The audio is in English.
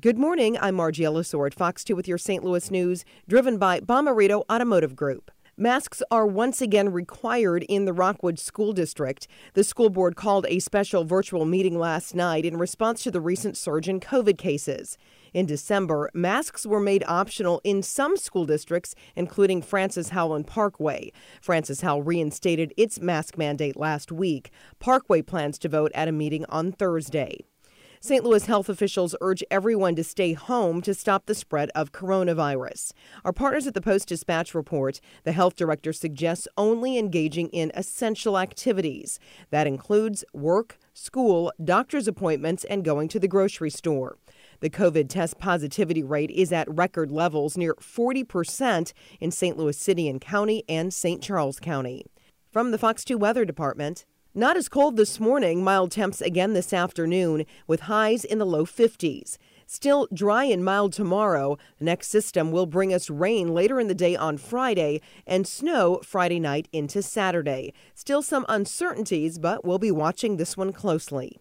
Good morning, I'm Margie Ellesort, Fox 2 with your St. Louis news, driven by Bommarito Automotive Group. Masks are once again required in the Rockwood School District. The school board called a special virtual meeting last night in response to the recent surge in COVID cases. In December, masks were made optional in some school districts, including Francis Howell and Parkway. Francis Howell reinstated its mask mandate last week. Parkway plans to vote at a meeting on Thursday. St. Louis health officials urge everyone to stay home to stop the spread of coronavirus. Our partners at the Post-Dispatch report, the health director suggests only engaging in essential activities. That includes work, school, doctor's appointments, and going to the grocery store. The COVID test positivity rate is at record levels, near 40% in St. Louis City and County and St. Charles County. From the Fox 2 Weather Department, not as cold this morning, mild temps again this afternoon with highs in the low 50s. Still dry and mild tomorrow. The next system will bring us rain later in the day on Friday and snow Friday night into Saturday. Still some uncertainties, but we'll be watching this one closely.